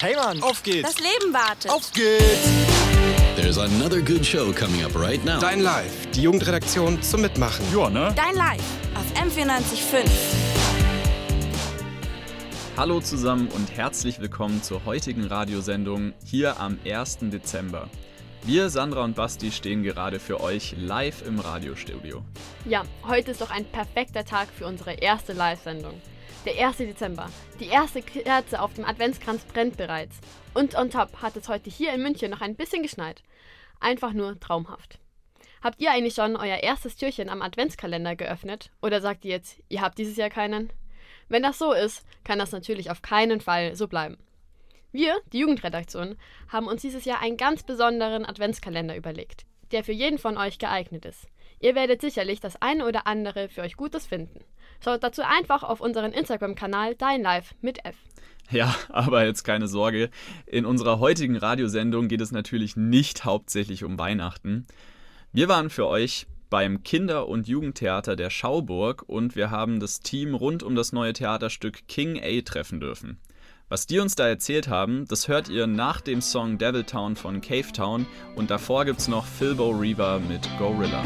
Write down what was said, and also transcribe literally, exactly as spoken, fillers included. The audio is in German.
Hey Mann, auf geht's. Das Leben wartet. Auf geht's. There's another good show coming up right now. Dein Live, die Jugendredaktion zum Mitmachen. Joa, ne? Dein Live auf M vierundneunzig Komma fünf. Hallo zusammen und herzlich willkommen zur heutigen Radiosendung hier am ersten Dezember. Wir, Sandra und Basti, stehen gerade für euch live im Radiostudio. Ja, heute ist doch ein perfekter Tag für unsere erste Live-Sendung. Der erste Dezember. Die erste Kerze auf dem Adventskranz brennt bereits. Und on top hat es heute hier in München noch ein bisschen geschneit. Einfach nur traumhaft. Habt ihr eigentlich schon euer erstes Türchen am Adventskalender geöffnet? Oder sagt ihr jetzt, ihr habt dieses Jahr keinen? Wenn das so ist, kann das natürlich auf keinen Fall so bleiben. Wir, die Jugendredaktion, haben uns dieses Jahr einen ganz besonderen Adventskalender überlegt, der für jeden von euch geeignet ist. Ihr werdet sicherlich das eine oder andere für euch Gutes finden. Schaut dazu einfach auf unseren Instagram-Kanal Dein Live mit F. Ja, aber jetzt keine Sorge. In unserer heutigen Radiosendung geht es natürlich nicht hauptsächlich um Weihnachten. Wir waren für euch beim Kinder- und Jugendtheater der Schauburg und wir haben das Team rund um das neue Theaterstück King A treffen dürfen. Was die uns da erzählt haben, das hört ihr nach dem Song Devil Town von Cave Town und davor gibt's noch Philbo Reaver mit Gorilla.